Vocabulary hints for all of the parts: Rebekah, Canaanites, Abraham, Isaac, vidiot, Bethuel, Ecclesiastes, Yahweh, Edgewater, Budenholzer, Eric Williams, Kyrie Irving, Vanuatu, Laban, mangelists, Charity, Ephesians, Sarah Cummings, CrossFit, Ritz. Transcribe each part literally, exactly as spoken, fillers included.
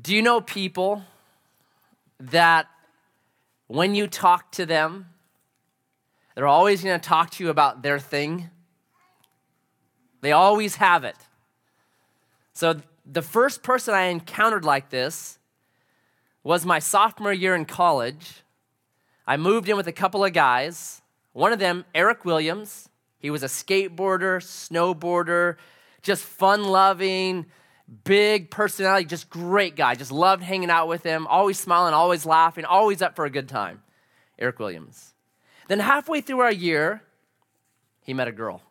Do you know people that when you talk to them, they're always going to talk to you about their thing? They always have it. So the first person I encountered like this was my sophomore year in college. I moved in with a couple of guys. One of them, Eric Williams, he was a skateboarder, snowboarder, just fun-loving, big personality, just great guy. Just loved hanging out with him, always smiling, always laughing, always up for a good time. Eric Williams. Then halfway through our year, he met a girl.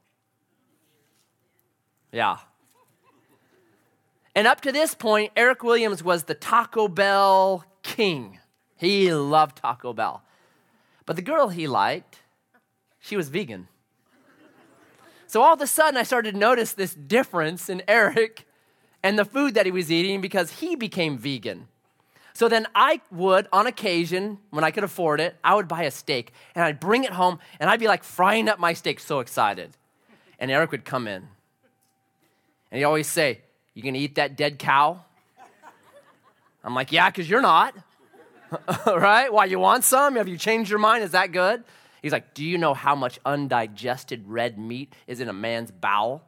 Yeah. And up to this point, Eric Williams was the Taco Bell king. He loved Taco Bell. But the girl he liked, she was vegan. So all of a sudden, I started to notice this difference in Eric and the food that he was eating because he became vegan. So then I would, on occasion, when I could afford it, I would buy a steak, and I'd bring it home, and I'd be like frying up my steak, so excited. And Eric would come in, and he'd always say, "You gonna eat that dead cow?" I'm like, "Yeah, because you're not." Right? Why, you want some? Have you changed your mind? Is that good? He's like, "Do you know how much undigested red meat is in a man's bowel?"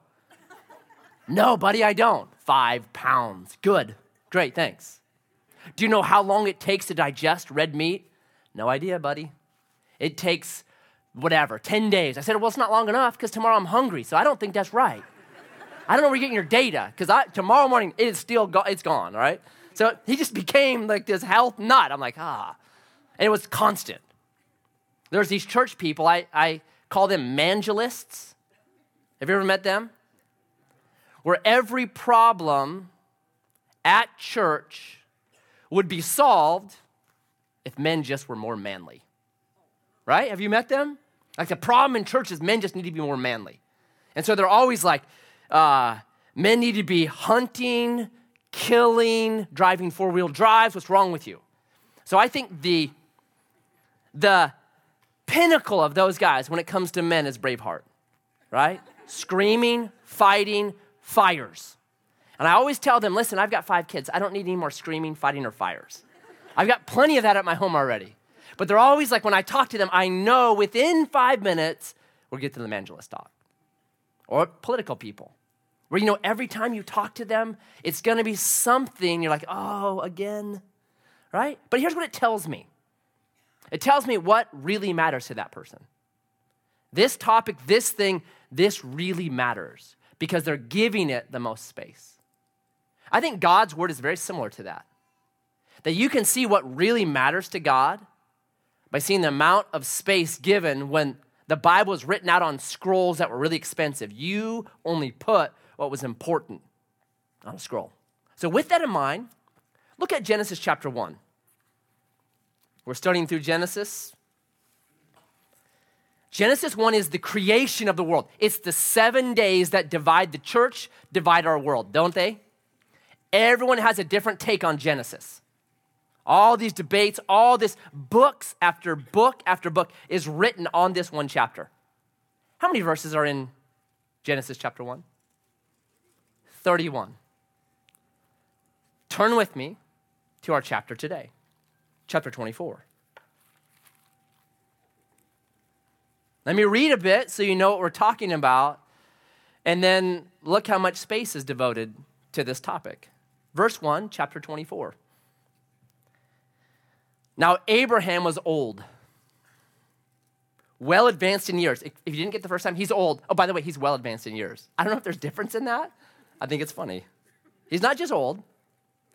"No, buddy, I don't." Five pounds. "Good. Great, thanks. Do you know how long it takes to digest red meat?" "No idea, buddy. It takes whatever, ten days. I said, "Well, it's not long enough because tomorrow I'm hungry, so I don't think that's right." "I don't know where you're getting your data because I tomorrow morning it is still go- it's gone, all right?" So he just became like this health nut. I'm like, ah. And it was constant. There's these church people, I, I call them mangelists. Have you ever met them? Where every problem at church would be solved if men just were more manly. Right? Have you met them? Like the problem in church is men just need to be more manly. And so they're always like, uh, men need to be hunting, killing, driving four-wheel drives. What's wrong with you? So I think the the... pinnacle of those guys when it comes to men is Braveheart, right? Screaming, fighting, fires. And I always tell them, listen, I've got five kids. I don't need any more screaming, fighting, or fires. I've got plenty of that at my home already. But they're always like, when I talk to them, I know within five minutes, we'll get to the evangelist talk. Or political people, where you know every time you talk to them, it's going to be something. You're like, oh, again, right? But here's what it tells me. It tells me what really matters to that person. This topic, this thing, this really matters because they're giving it the most space. I think God's word is very similar to that. That you can see what really matters to God by seeing the amount of space given when the Bible is written out on scrolls that were really expensive. You only put what was important on a scroll. So with that in mind, look at Genesis chapter one. We're studying through Genesis. Genesis one is the creation of the world. It's the seven days that divide the church, divide our world, don't they? Everyone has a different take on Genesis. All these debates, all this, books after book after book is written on this one chapter. How many verses are in Genesis chapter one? thirty-one. Turn with me to our chapter today. Chapter twenty-four. Let me read a bit so you know what we're talking about, and then look how much space is devoted to this topic. Verse one, chapter twenty-four. Now Abraham was old, well advanced in years. If you didn't get the first time, he's old. Oh, by the way, he's well advanced in years. I don't know if there's difference in that. I think it's funny. He's not just old,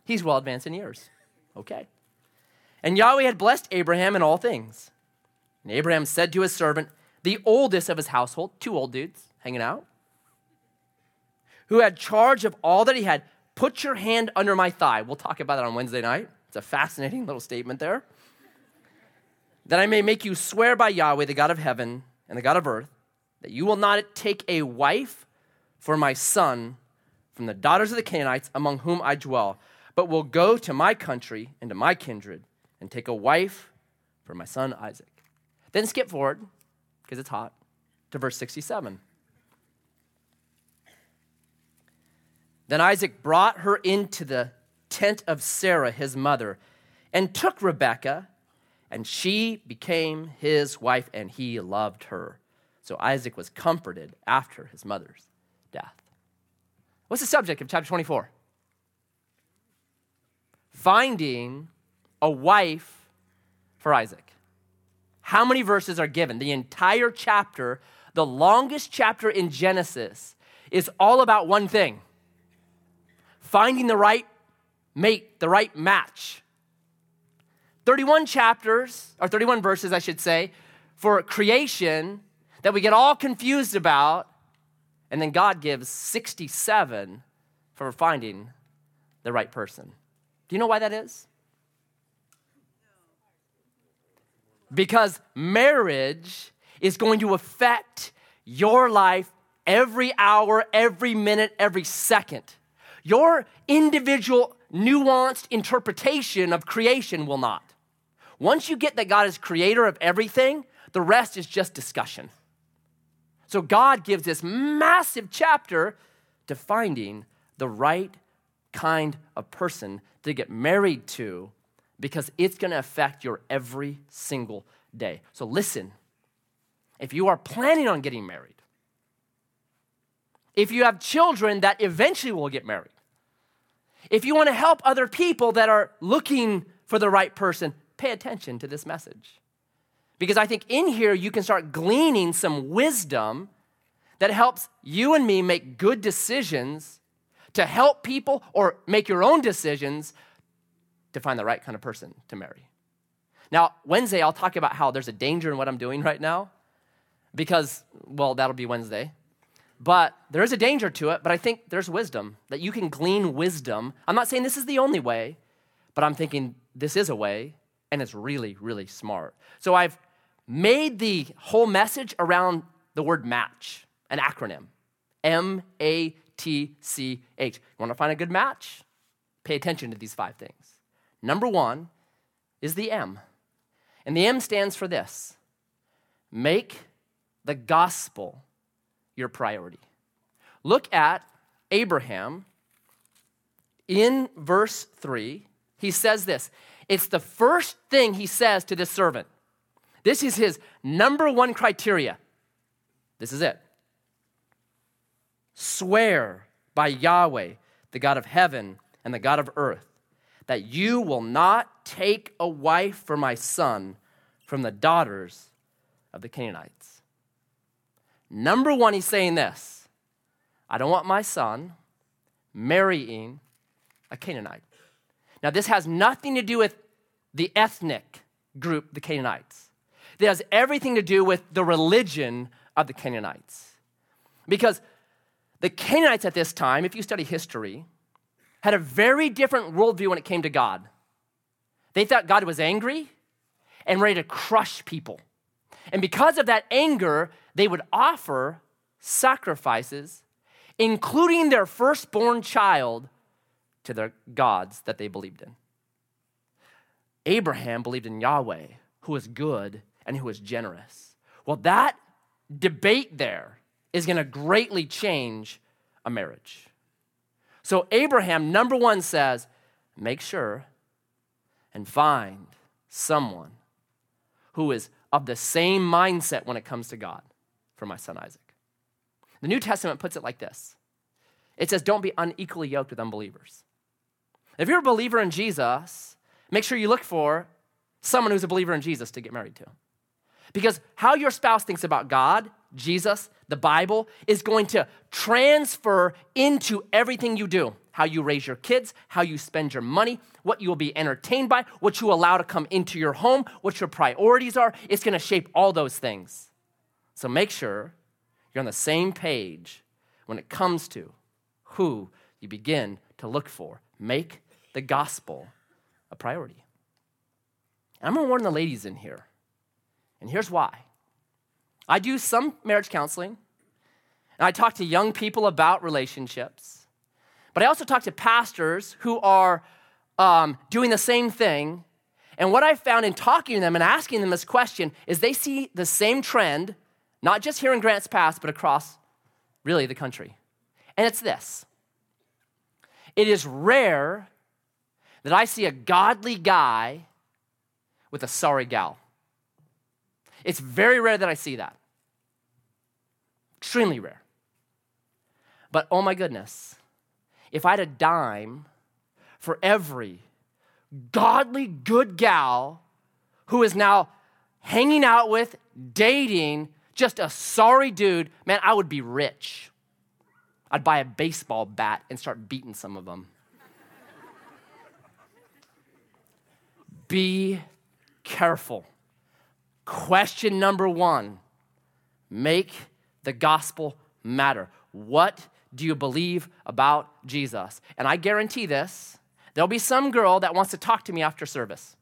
he's well advanced in years. Okay. And Yahweh had blessed Abraham in all things. And Abraham said to his servant, the oldest of his household, two old dudes hanging out, who had charge of all that he had, put your hand under my thigh. We'll talk about that on Wednesday night. It's a fascinating little statement there. That I may make you swear by Yahweh, the God of heaven and the God of earth, that you will not take a wife for my son from the daughters of the Canaanites among whom I dwell, but will go to my country and to my kindred, and take a wife for my son Isaac. Then skip forward, because it's hot, to verse sixty-seven. Then Isaac brought her into the tent of Sarah, his mother, and took Rebekah, and she became his wife, and he loved her. So Isaac was comforted after his mother's death. What's the subject of chapter twenty-four? Finding a wife for Isaac. How many verses are given? The entire chapter, the longest chapter in Genesis, is all about one thing: finding the right mate, the right match. thirty-one chapters, or thirty-one verses, I should say, for creation that we get all confused about, and then God gives sixty-seven for finding the right person. Do you know why that is? Because marriage is going to affect your life every hour, every minute, every second. Your individual, nuanced interpretation of creation will not. Once you get that God is creator of everything, the rest is just discussion. So God gives this massive chapter to finding the right kind of person to get married to, because it's going to affect your every single day. So listen, if you are planning on getting married, if you have children that eventually will get married, if you want to help other people that are looking for the right person, pay attention to this message. Because I think in here you can start gleaning some wisdom that helps you and me make good decisions to help people, or make your own decisions to find the right kind of person to marry. Now, Wednesday, I'll talk about how there's a danger in what I'm doing right now because, well, that'll be Wednesday. But there is a danger to it, but I think there's wisdom, that you can glean wisdom. I'm not saying this is the only way, but I'm thinking this is a way, and it's really, really smart. So I've made the whole message around the word match, an acronym, M A T C H. You want to find a good match? Pay attention to these five things. Number one is the M, and the M stands for this: make the gospel your priority. Look at Abraham in verse three. He says this. It's the first thing he says to this servant. This is his number one criteria. This is it. Swear by Yahweh, the God of heaven and the God of earth, that you will not take a wife for my son from the daughters of the Canaanites. Number one, he's saying this: I don't want my son marrying a Canaanite. Now, this has nothing to do with the ethnic group, the Canaanites. It has everything to do with the religion of the Canaanites. Because the Canaanites at this time, if you study history, had a very different worldview when it came to God. They thought God was angry and ready to crush people. And because of that anger, they would offer sacrifices, including their firstborn child, to their gods that they believed in. Abraham believed in Yahweh, who is good and who is generous. Well, that debate there is going to greatly change a marriage. So Abraham, number one, says, make sure and find someone who is of the same mindset when it comes to God for my son Isaac. The New Testament puts it like this. It says, don't be unequally yoked with unbelievers. If you're a believer in Jesus, make sure you look for someone who's a believer in Jesus to get married to. Because how your spouse thinks about God, Jesus, the Bible, is going to transfer into everything you do: how you raise your kids, how you spend your money, what you'll be entertained by, what you allow to come into your home, what your priorities are. It's going to shape all those things. So make sure you're on the same page when it comes to who you begin to look for. Make the gospel a priority. And I'm going to warn the ladies in here, and here's why. I do some marriage counseling, and I talk to young people about relationships, but I also talk to pastors who are um, doing the same thing, and what I found in talking to them and asking them this question is they see the same trend, not just here in Grants Pass, but across really the country, and it's this: it is rare that I see a godly guy with a sorry gal. It's very rare that I see that. Extremely rare. But oh my goodness, if I had a dime for every godly good gal who is now hanging out with, dating, just a sorry dude, man, I would be rich. I'd buy a baseball bat and start beating some of them. Be careful. Question number one, make the gospel matter. What do you believe about Jesus? And I guarantee this, there'll be some girl that wants to talk to me after service.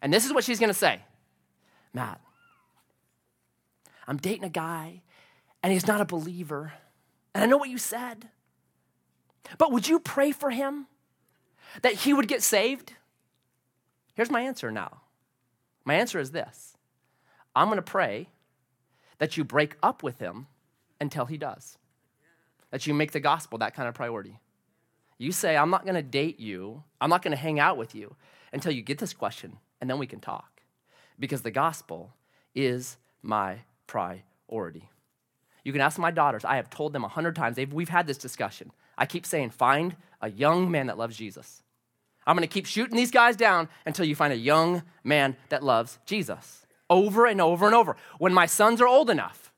And this is what she's going to say. Matt, I'm dating a guy and he's not a believer. And I know what you said, but would you pray for him that he would get saved? Here's my answer now. My answer is this. I'm going to pray that you break up with him until he does. That you make the gospel that kind of priority. You say, I'm not going to date you. I'm not going to hang out with you until you get this question, and then we can talk. Because the gospel is my priority. You can ask my daughters. I have told them a hundred times. They've, we've had this discussion. I keep saying, find a young man that loves Jesus. I'm going to keep shooting these guys down until you find a young man that loves Jesus. Over and over and over. When my sons are old enough,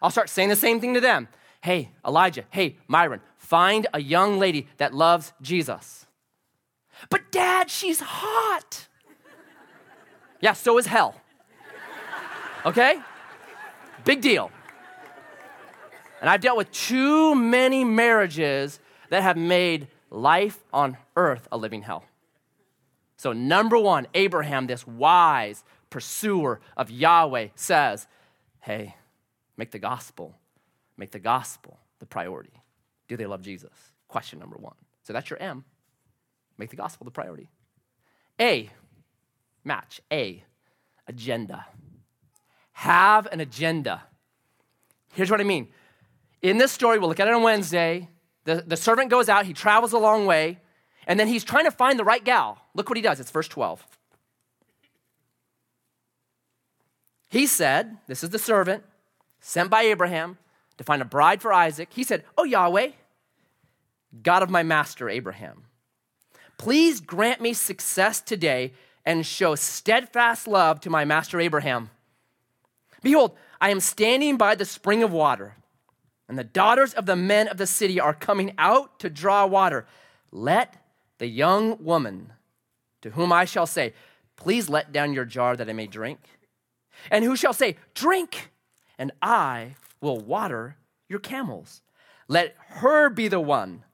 I'll start saying the same thing to them. Hey, Elijah, hey, Myron, find a young lady that loves Jesus. But Dad, she's hot. Yeah, so is hell. Okay? Big deal. And I've dealt with too many marriages that have made life on earth a living hell. So number one, Abraham, this wise pursuer of Yahweh, says, hey, make the gospel, make the gospel the priority. Do they love Jesus? Question number one. So that's your M. Make the gospel the priority. A, match, A, agenda. Have an agenda. Here's what I mean. In this story, we'll look at it on Wednesday. The, the servant goes out, he travels a long way, and then he's trying to find the right gal. Look what he does, it's verse twelve. He said, this is the servant sent by Abraham to find a bride for Isaac. He said, oh Yahweh, God of my master Abraham, please grant me success today and show steadfast love to my master Abraham. Behold, I am standing by the spring of water, and the daughters of the men of the city are coming out to draw water. Let the young woman to whom I shall say, please let down your jar that I may drink, and who shall say, drink, and I will water your camels. Let her be the one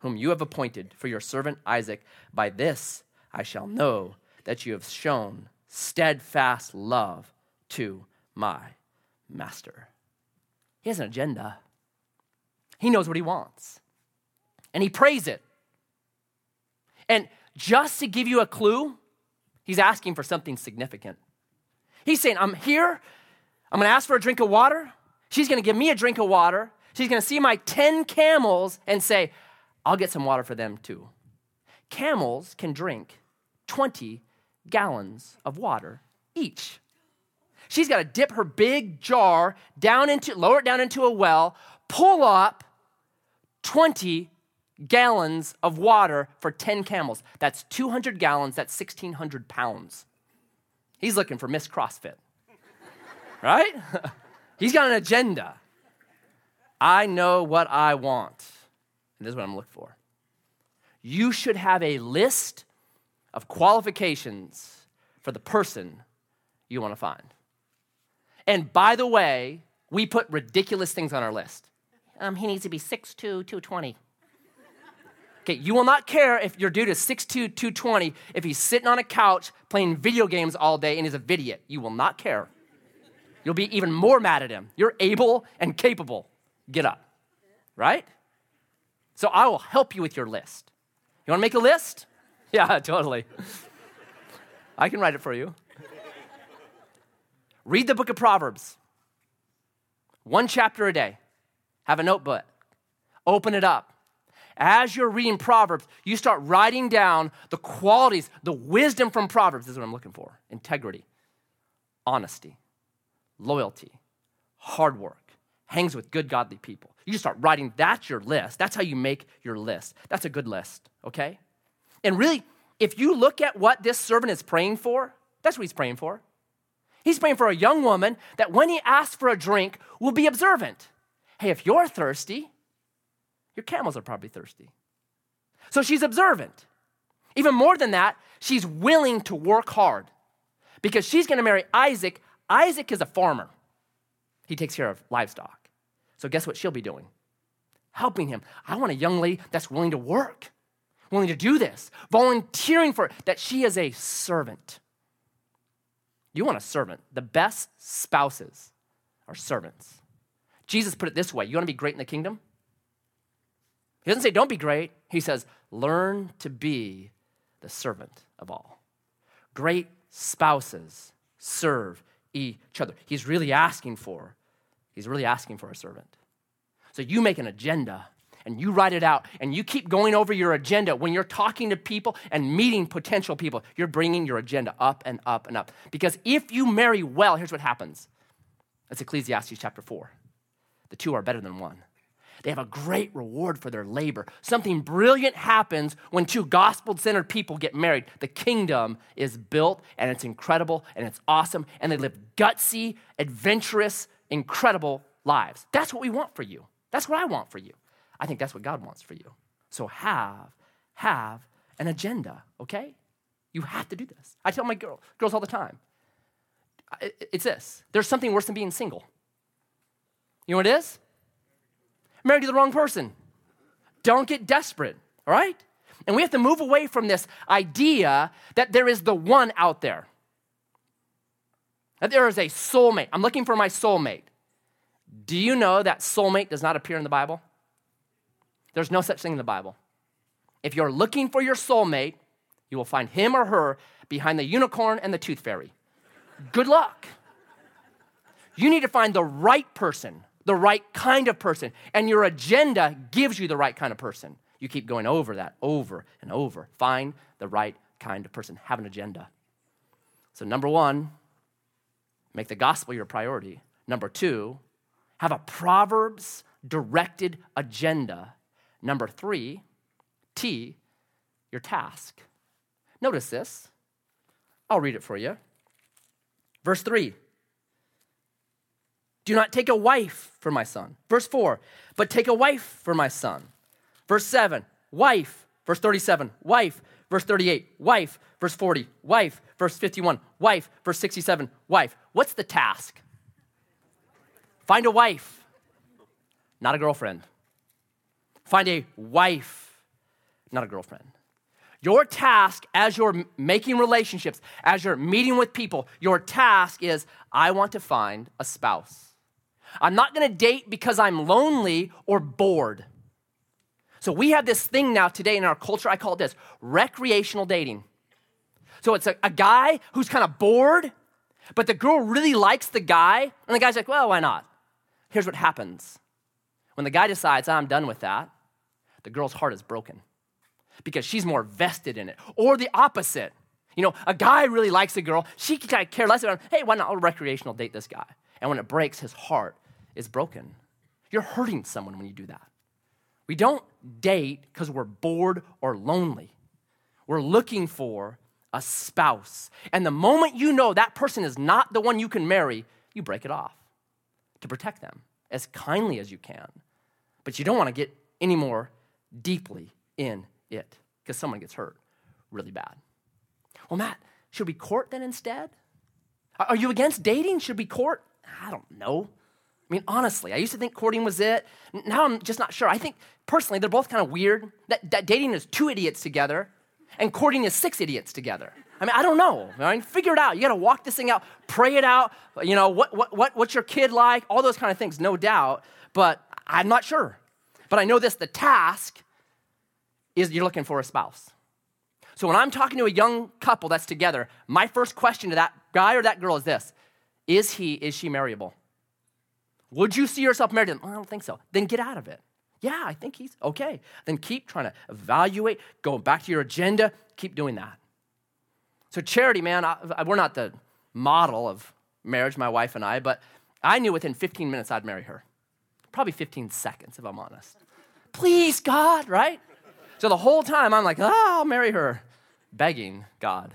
whom you have appointed for your servant Isaac. By this I shall know that you have shown steadfast love to my master. He has an agenda. He knows what he wants, and he prays it. And just to give you a clue, he's asking for something significant. He's saying, I'm here. I'm going to ask for a drink of water. She's going to give me a drink of water. She's going to see my ten camels and say, I'll get some water for them too. Camels can drink twenty gallons of water each. She's got to dip her big jar down into, lower it down into a well, pull up twenty gallons of water for ten camels. That's two hundred gallons, that's sixteen hundred pounds. He's looking for Miss CrossFit, right? He's got an agenda. I know what I want, and this is what I'm looking for. You should have a list of qualifications for the person you want to find. And by the way, we put ridiculous things on our list. Um, he needs to be six two, two twenty. Okay, you will not care if your dude is six two, two twenty, if he's sitting on a couch playing video games all day and is a vidiot. You will not care. You'll be even more mad at him. You're able and capable. Get up, right? So I will help you with your list. You want to make a list? Yeah, totally. I can write it for you. Read the book of Proverbs. One chapter a day. Have a notebook. Open it up. as you're reading Proverbs, you start writing down the qualities, the wisdom from Proverbs. This is what I'm looking for. Integrity, honesty, loyalty, hard work, hangs with good godly people. You just start writing. That's your list. That's how you make your list. That's a good list, okay? And really, if you look at what this servant is praying for, that's what he's praying for. He's praying for a young woman that when he asks for a drink will be observant. Hey, if you're thirsty, your camels are probably thirsty. So she's observant. Even more than that, she's willing to work hard because she's going to marry Isaac. Isaac is a farmer. He takes care of livestock. So guess what she'll be doing? Helping him. I want a young lady that's willing to work, willing to do this, volunteering for it, that she is a servant. You want a servant. The best spouses are servants. Jesus put it this way. You want to be great in the kingdom? He doesn't say don't be great. He says learn to be the servant of all. Great spouses serve each other. He's really asking for, he's really asking for a servant. So you make an agenda and you write it out and you keep going over your agenda. When you're talking to people and meeting potential people, you're bringing your agenda up and up and up. Because if you marry well, here's what happens. That's Ecclesiastes chapter four. The two are better than one. They have a great reward for their labor. Something brilliant happens when two gospel-centered people get married. The kingdom is built, and it's incredible, and it's awesome, and they live gutsy, adventurous, incredible lives. That's what we want for you. That's what I want for you. I think that's what God wants for you. So have, have an agenda, okay? You have to do this. I tell my girl, girls all the time, it's this. There's something worse than being single. You know what it is? Married to the wrong person. Don't get desperate, all right? And we have to move away from this idea that there is the one out there, that there is a soulmate. I'm looking for my soulmate. Do you know that soulmate does not appear in the Bible? There's no such thing in the Bible. If you're looking for your soulmate, you will find him or her behind the unicorn and the tooth fairy. Good luck. You need to find the right person, the right kind of person, and your agenda gives you the right kind of person. You keep going over that over and over. Find the right kind of person. Have an agenda. So number one, make the gospel your priority. Number two, have a Proverbs-directed agenda. Number three, T, your task. Notice this. I'll read it for you. Verse three. Do not take a wife for my son. Verse four, but take a wife for my son. Verse seven, wife. Verse thirty-seven, wife. Verse thirty-eight, wife. Verse forty, wife. Verse fifty-one, wife. Verse sixty-seven, wife. What's the task? Find a wife, not a girlfriend. Find a wife, not a girlfriend. Your task as you're making relationships, as you're meeting with people, your task is, I want to find a spouse. I'm not going to date because I'm lonely or bored. So we have this thing now today in our culture, I call it this, recreational dating. So it's a, a guy who's kind of bored, but the girl really likes the guy, and the guy's like, well, why not? Here's what happens. When the guy decides, I'm done with that, the girl's heart is broken because she's more vested in it. Or the opposite. You know, a guy really likes a girl. She can kind of care less about him. Hey, why not? I'll recreational date this guy. And when it breaks, his heart is broken. You're hurting someone when you do that. We don't date because we're bored or lonely. We're looking for a spouse. And the moment you know that person is not the one you can marry, you break it off to protect them as kindly as you can. But you don't want to get any more deeply in it because someone gets hurt really bad. Well, Matt, should we court then instead? Are you against dating? Should we court? I don't know. I mean, honestly, I used to think courting was it. Now I'm just not sure. I think, personally, they're both kind of weird. That, that dating is two idiots together, and courting is six idiots together. I mean, I don't know. I mean, figure it out. You got to walk this thing out, pray it out. You know, what, what, what, what's your kid like? All those kind of things, no doubt. But I'm not sure. But I know this, the task is you're looking for a spouse. So when I'm talking to a young couple that's together, my first question to that guy or that girl is this. Is he, is she marryable? Would you see yourself married to them? Well, I don't think so. Then get out of it. Yeah, I think he's okay. Then keep trying to evaluate, go back to your agenda, keep doing that. So Charity, man, I, I, we're not the model of marriage, my wife and I, but I knew within fifteen minutes I'd marry her. Probably fifteen seconds if I'm honest. Please, God, right? So the whole time I'm like, oh, I'll marry her, begging God.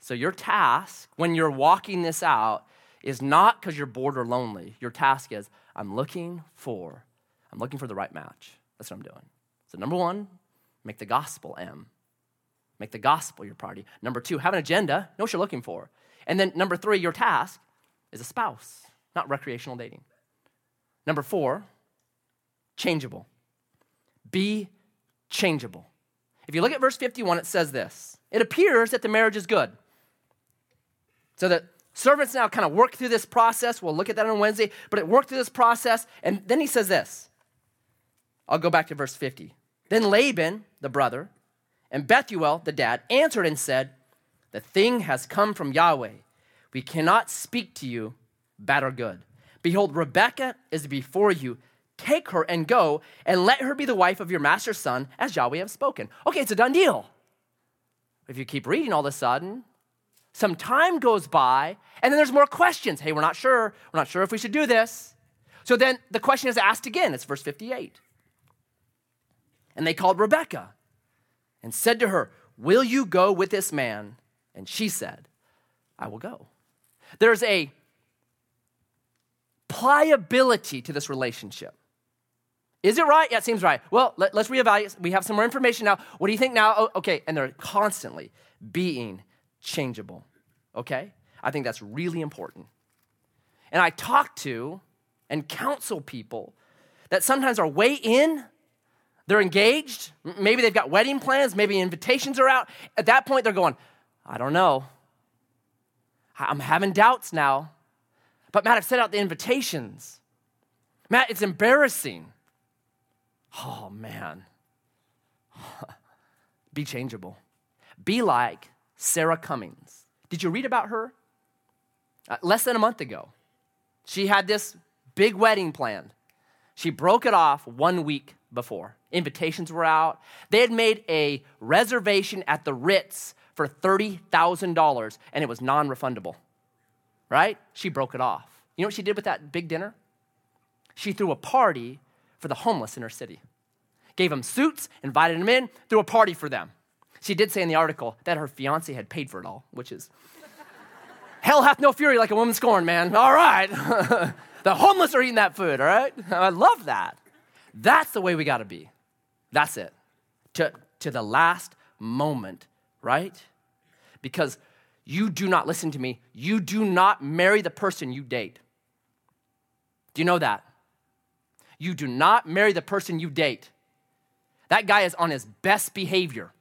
So your task when you're walking this out is not because you're bored or lonely. Your task is, I'm looking for I'm looking for the right match. That's what I'm doing. So number one, make the gospel M. Make the gospel your priority. Number two, have an agenda. Know what you're looking for. And then number three, your task is a spouse, not recreational dating. Number four, changeable. Be changeable. If you look at verse fifty-one, it says this. It appears that the marriage is good. So that servants now kind of work through this process. We'll look at that on Wednesday. But it worked through this process. And then he says this. I'll go back to verse fifty. Then Laban, the brother, and Bethuel, the dad, answered and said, the thing has come from Yahweh. We cannot speak to you, bad or good. Behold, Rebekah is before you. Take her and go, and let her be the wife of your master's son, as Yahweh has spoken. Okay, it's a done deal. If you keep reading, all of a sudden, some time goes by, and then there's more questions. Hey, we're not sure. We're not sure if we should do this. So then the question is asked again. It's verse fifty-eight. And they called Rebekah and said to her, will you go with this man? And she said, I will go. There's a pliability to this relationship. Is it right? Yeah, it seems right. Well, let, let's reevaluate. We have some more information now. What do you think now? Oh, okay, and they're constantly being changeable, okay? I think that's really important. And I talk to and counsel people that sometimes are way in. They're engaged. Maybe they've got wedding plans. Maybe invitations are out. At that point, they're going, I don't know. I'm having doubts now. But Matt, I've sent out the invitations. Matt, it's embarrassing. Oh, man. Be changeable. Be like Sarah Cummings. Did you read about her? Uh, less than a month ago. She had this big wedding planned. She broke it off one week before. Invitations were out. They had made a reservation at the Ritz for thirty thousand dollars, and it was non-refundable, right? She broke it off. You know what she did with that big dinner? She threw a party for the homeless in her city. Gave them suits, invited them in, threw a party for them. She did say in the article that her fiancé had paid for it all, which is, hell hath no fury like a woman scorned, man. All right. The homeless are eating that food, all right? I love that. That's the way we gotta be. That's it. To, to the last moment, right? Because you do not, listen to me, you do not marry the person you date. Do you know that? You do not marry the person you date. That guy is on his best behavior.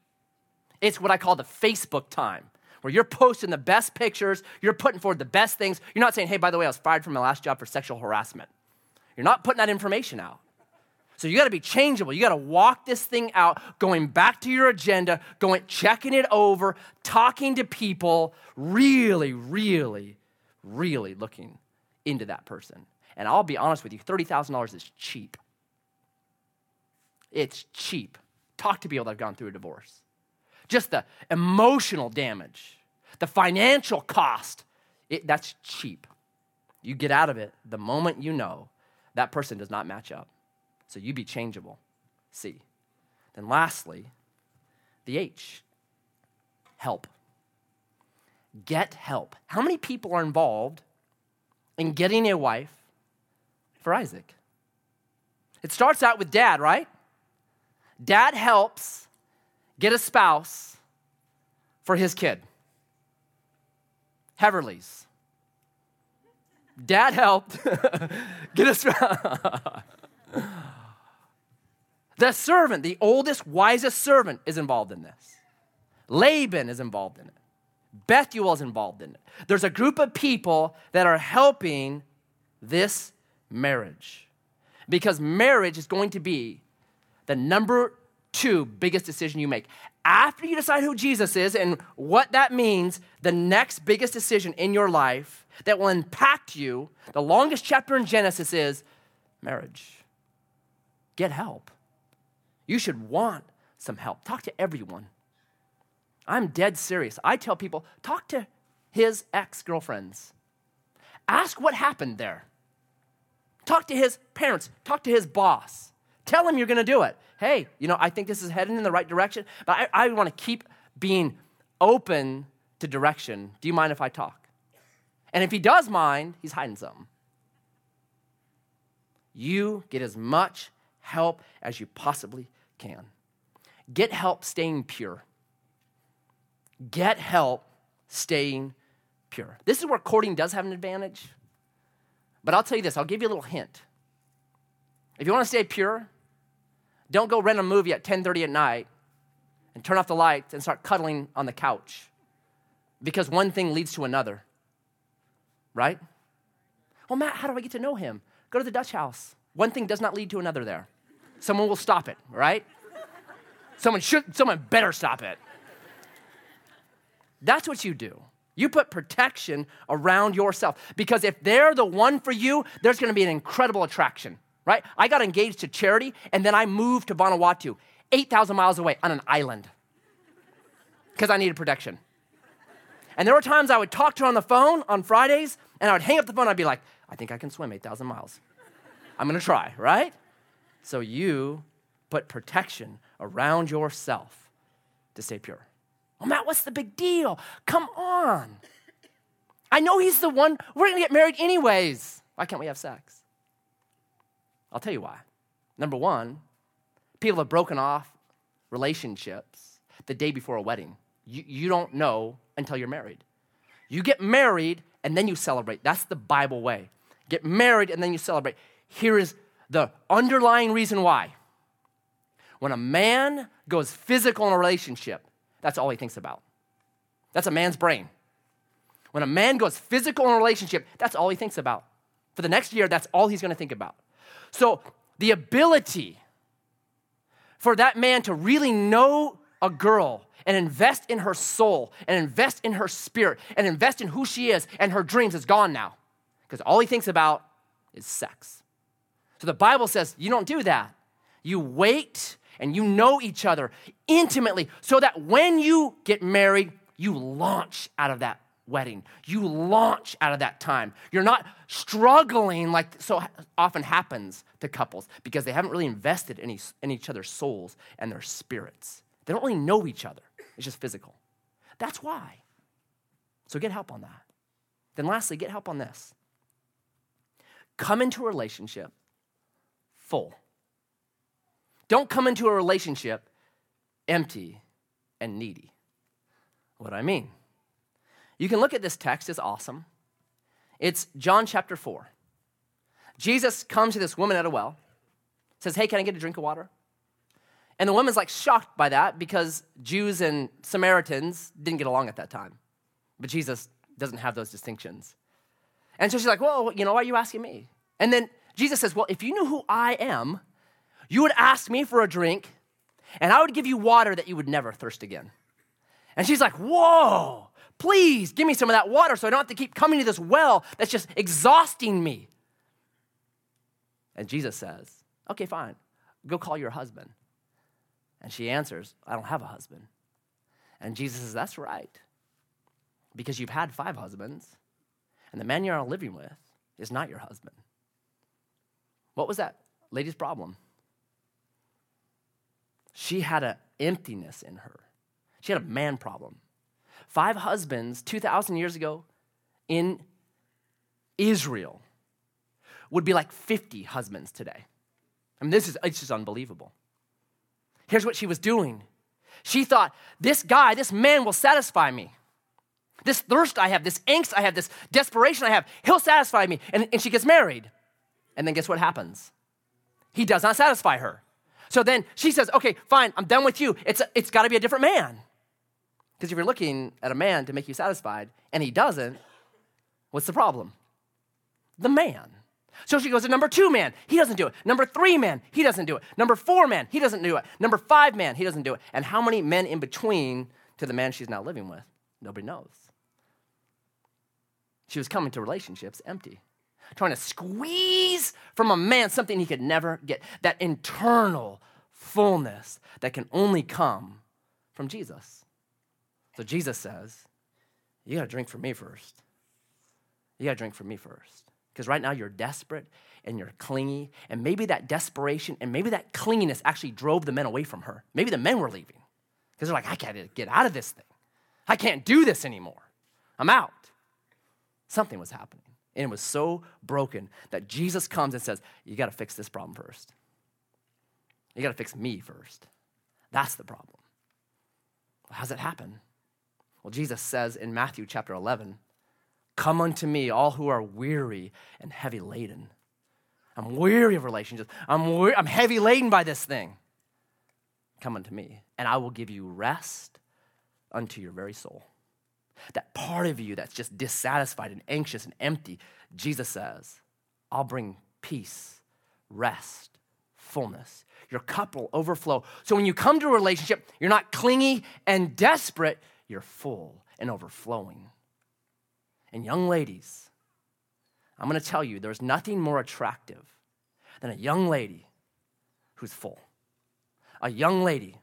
It's what I call the Facebook time, where you're posting the best pictures, you're putting forward the best things. You're not saying, hey, by the way, I was fired from my last job for sexual harassment. You're not putting that information out. So you gotta be changeable. You gotta walk this thing out, going back to your agenda, going, checking it over, talking to people, really, really, really looking into that person. And I'll be honest with you, thirty thousand dollars is cheap. It's cheap. Talk to people that have gone through a divorce. Just the emotional damage, the financial cost, it, that's cheap. You get out of it the moment you know that person does not match up. So you be changeable, see. Then lastly, the H, help. Get help. How many people are involved in getting a wife for Isaac? It starts out with dad, right? Dad helps get a spouse for his kid. Heverly's. Dad helped get a spouse. The servant, the oldest, wisest servant is involved in this. Laban is involved in it. Bethuel is involved in it. There's a group of people that are helping this marriage because marriage is going to be the number two biggest decision you make. After you decide who Jesus is and what that means, the next biggest decision in your life that will impact you, the longest chapter in Genesis is marriage. Get help. You should want some help. Talk to everyone. I'm dead serious. I tell people, talk to his ex-girlfriends. Ask what happened there. Talk to his parents. Talk to his boss. Tell him you're going to do it. Hey, you know, I think this is heading in the right direction, but I, I want to keep being open to direction. Do you mind if I talk? And if he does mind, he's hiding something. You get as much help as you possibly can. Get help staying pure. Get help staying pure. This is where courting does have an advantage. But I'll tell you this, I'll give you a little hint. If you want to stay pure, don't go rent a movie at ten thirty at night and turn off the lights and start cuddling on the couch, because one thing leads to another, right? Well, Matt, how do I get to know him? Go to the Dutch house. One thing does not lead to another there. Someone will stop it, right? Someone should, someone better stop it. That's what you do. You put protection around yourself, because if they're the one for you, there's going to be an incredible attraction, right? I got engaged to Charity, and then I moved to Vanuatu, eight thousand miles away on an island, because I needed protection. And there were times I would talk to her on the phone on Fridays, and I would hang up the phone, and I'd be like, I think I can swim eight thousand miles. I'm going to try, right? So you put protection around yourself to stay pure. Oh, Matt, what's the big deal? Come on. I know he's the one. We're going to get married anyways. Why can't we have sex? I'll tell you why. Number one, people have broken off relationships the day before a wedding. You, you don't know until you're married. You get married and then you celebrate. That's the Bible way. Get married and then you celebrate. Here is the underlying reason why. When a man goes physical in a relationship, that's all he thinks about. That's a man's brain. When a man goes physical in a relationship, that's all he thinks about. For the next year, that's all he's going to think about. So the ability for that man to really know a girl and invest in her soul and invest in her spirit and invest in who she is and her dreams is gone now, because all he thinks about is sex. So the Bible says you don't do that. You wait and you know each other intimately, so that when you get married, you launch out of that wedding. You launch out of that time. You're not struggling like so often happens to couples, because they haven't really invested in, in each other's souls and their spirits. They don't really know each other. It's just physical. That's why. So get help on that. Then lastly, get help on this. Come into a relationship full. Don't come into a relationship empty and needy. What do I mean? You can look at this text, it's awesome. It's John chapter four. Jesus comes to this woman at a well, says, hey, can I get a drink of water? And the woman's like shocked by that, because Jews and Samaritans didn't get along at that time. But Jesus doesn't have those distinctions. And so she's like, well, you know, why are you asking me? And then Jesus says, well, if you knew who I am, you would ask me for a drink, and I would give you water that you would never thirst again. And she's like, whoa, please give me some of that water so I don't have to keep coming to this well that's just exhausting me. And Jesus says, okay, fine, go call your husband. And she answers, I don't have a husband. And Jesus says, that's right, because you've had five husbands, and the man you're now living with is not your husband. What was that lady's problem? She had an emptiness in her. She had a man problem. Five husbands two thousand years ago in Israel would be like fifty husbands today. I mean, this is, it's just unbelievable. Here's what she was doing. She thought, this guy, this man will satisfy me. This thirst I have, this angst I have, this desperation I have, he'll satisfy me. And, and she gets married. And then guess what happens? He does not satisfy her. So then she says, okay, fine, I'm done with you. It's, it's got to be a different man. Because if you're looking at a man to make you satisfied and he doesn't, what's the problem? The man. So she goes to number two man, he doesn't do it. Number three man, he doesn't do it. Number four man, he doesn't do it. Number five man, he doesn't do it. And how many men in between to the man she's now living with? Nobody knows. She was coming to relationships empty. trying to squeeze from a man something he could never get. That internal fullness that can only come from Jesus. So Jesus says, you got to drink from me first. You got to drink from me first. Because right now you're desperate and you're clingy. And maybe that desperation and maybe that clinginess actually drove the men away from her. Maybe the men were leaving. Because they're like, I gotta get out of this thing. I can't do this anymore. I'm out. Something was happening. And it was so broken that Jesus comes and says, you gotta fix this problem first. You gotta fix me first. That's the problem. Well, how's it happen? Well, Jesus says in Matthew chapter eleven, come unto me, all who are weary and heavy laden. I'm weary of relationships. I'm, we- I'm heavy laden by this thing. Come unto me, and I will give you rest unto your very soul. That part of you that's just dissatisfied and anxious and empty, Jesus says, I'll bring peace, rest, fullness. Your cup will overflow. So when you come to a relationship, you're not clingy and desperate. You're full and overflowing. And young ladies, I'm going to tell you, there's nothing more attractive than a young lady who's full. A young lady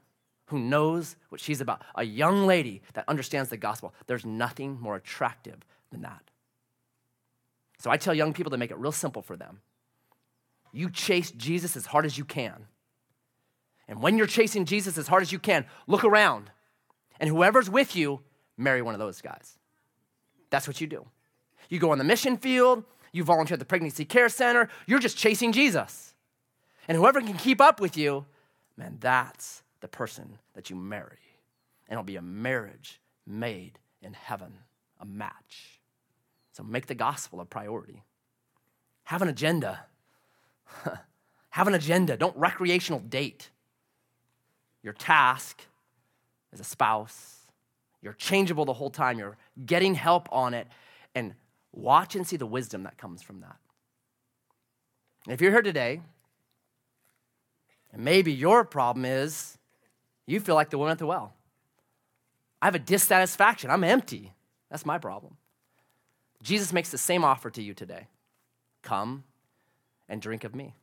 who knows what she's about. A young lady that understands the gospel. There's nothing more attractive than that. So I tell young people to make it real simple for them. You chase Jesus as hard as you can. And when you're chasing Jesus as hard as you can, look around. And whoever's with you, marry one of those guys. That's what you do. You go on the mission field. You volunteer at the pregnancy care center. You're just chasing Jesus. And whoever can keep up with you, man, that's the person that you marry. And it'll be a marriage made in heaven, a match. So make the gospel a priority. Have an agenda. Have an agenda. Don't recreational date. Your task is a spouse. You're changeable the whole time. You're getting help on it. And watch and see the wisdom that comes from that. And if you're here today, and maybe your problem is you feel like the woman at the well. I have a dissatisfaction. I'm empty. That's my problem. Jesus makes the same offer to you today. Come and drink of me.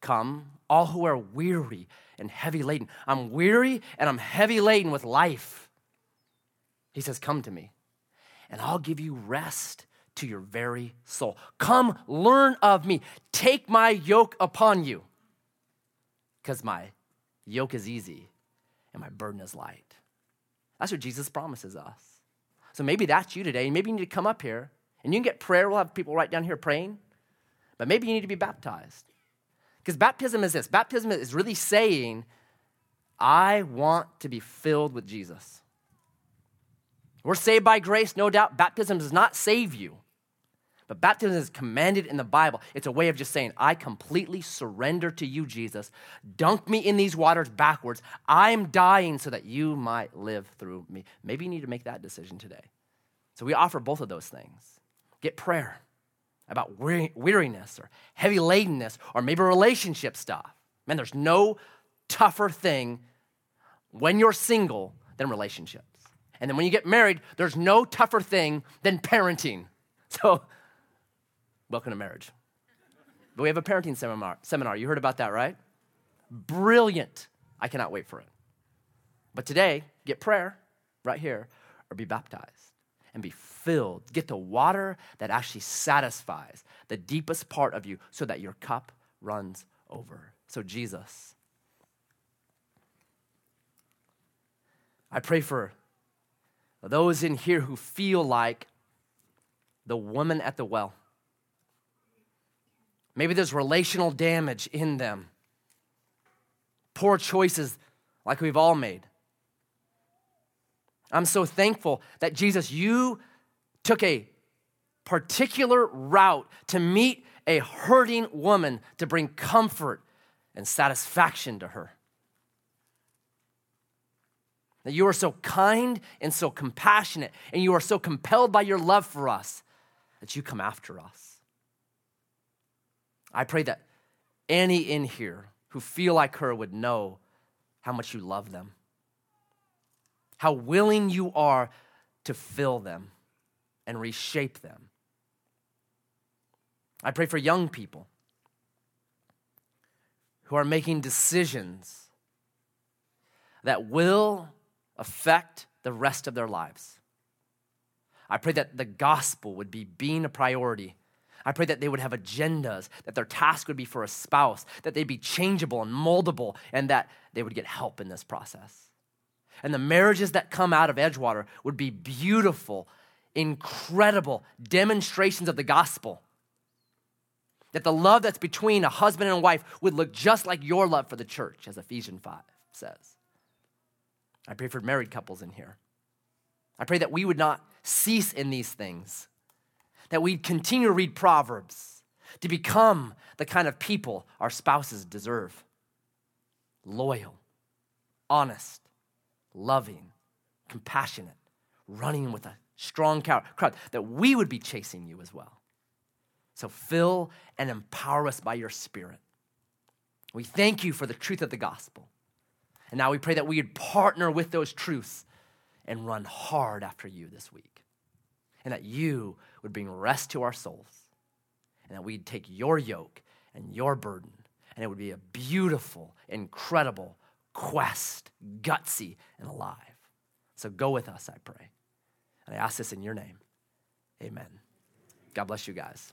Come, all who are weary and heavy laden. I'm weary and I'm heavy laden with life. He says, come to me, and I'll give you rest to your very soul. Come, learn of me. Take my yoke upon you. Because my yoke is easy and my burden is light. That's what Jesus promises us. So maybe that's you today. Maybe you need to come up here and you can get prayer. We'll have people right down here praying. But maybe you need to be baptized. Because baptism is this. Baptism is really saying, I want to be filled with Jesus. We're saved by grace, no doubt. Baptism does not save you. But baptism is commanded in the Bible. It's a way of just saying, I completely surrender to you, Jesus. Dunk me in these waters backwards. I'm dying so that you might live through me. Maybe you need to make that decision today. So we offer both of those things. Get prayer about weariness or heavy ladenness or maybe relationship stuff. Man, there's no tougher thing when you're single than relationships. And then when you get married, there's no tougher thing than parenting. So, welcome to marriage. But we have a parenting seminar. Seminar. You heard about that, right? Brilliant. I cannot wait for it. But today, get prayer right here or be baptized and be filled. Get the water that actually satisfies the deepest part of you so that your cup runs over. So Jesus, I pray for those in here who feel like the woman at the well. Maybe there's relational damage in them. Poor choices like we've all made. I'm so thankful that Jesus, you took a particular route to meet a hurting woman to bring comfort and satisfaction to her. That you are so kind and so compassionate, and you are so compelled by your love for us that you come after us. I pray that any in here who feel like her would know how much you love them, how willing you are to fill them and reshape them. I pray for young people who are making decisions that will affect the rest of their lives. I pray that the gospel would be being a priority. I pray that they would have agendas, that their task would be for a spouse, that they'd be changeable and moldable, and that they would get help in this process. And the marriages that come out of Edgewater would be beautiful, incredible demonstrations of the gospel. That the love that's between a husband and a wife would look just like your love for the church, as Ephesians five says. I pray for married couples in here. I pray that we would not cease in these things, that we'd continue to read Proverbs to become the kind of people our spouses deserve. Loyal, honest, loving, compassionate, running with a strong crowd, that we would be chasing you as well. So fill and empower us by your Spirit. We thank you for the truth of the gospel. And now we pray that we would partner with those truths and run hard after you this week. And that you would bring rest to our souls. And that we'd take your yoke and your burden. And it would be a beautiful, incredible quest, gutsy and alive. So go with us, I pray. And I ask this in your name. Amen. God bless you guys.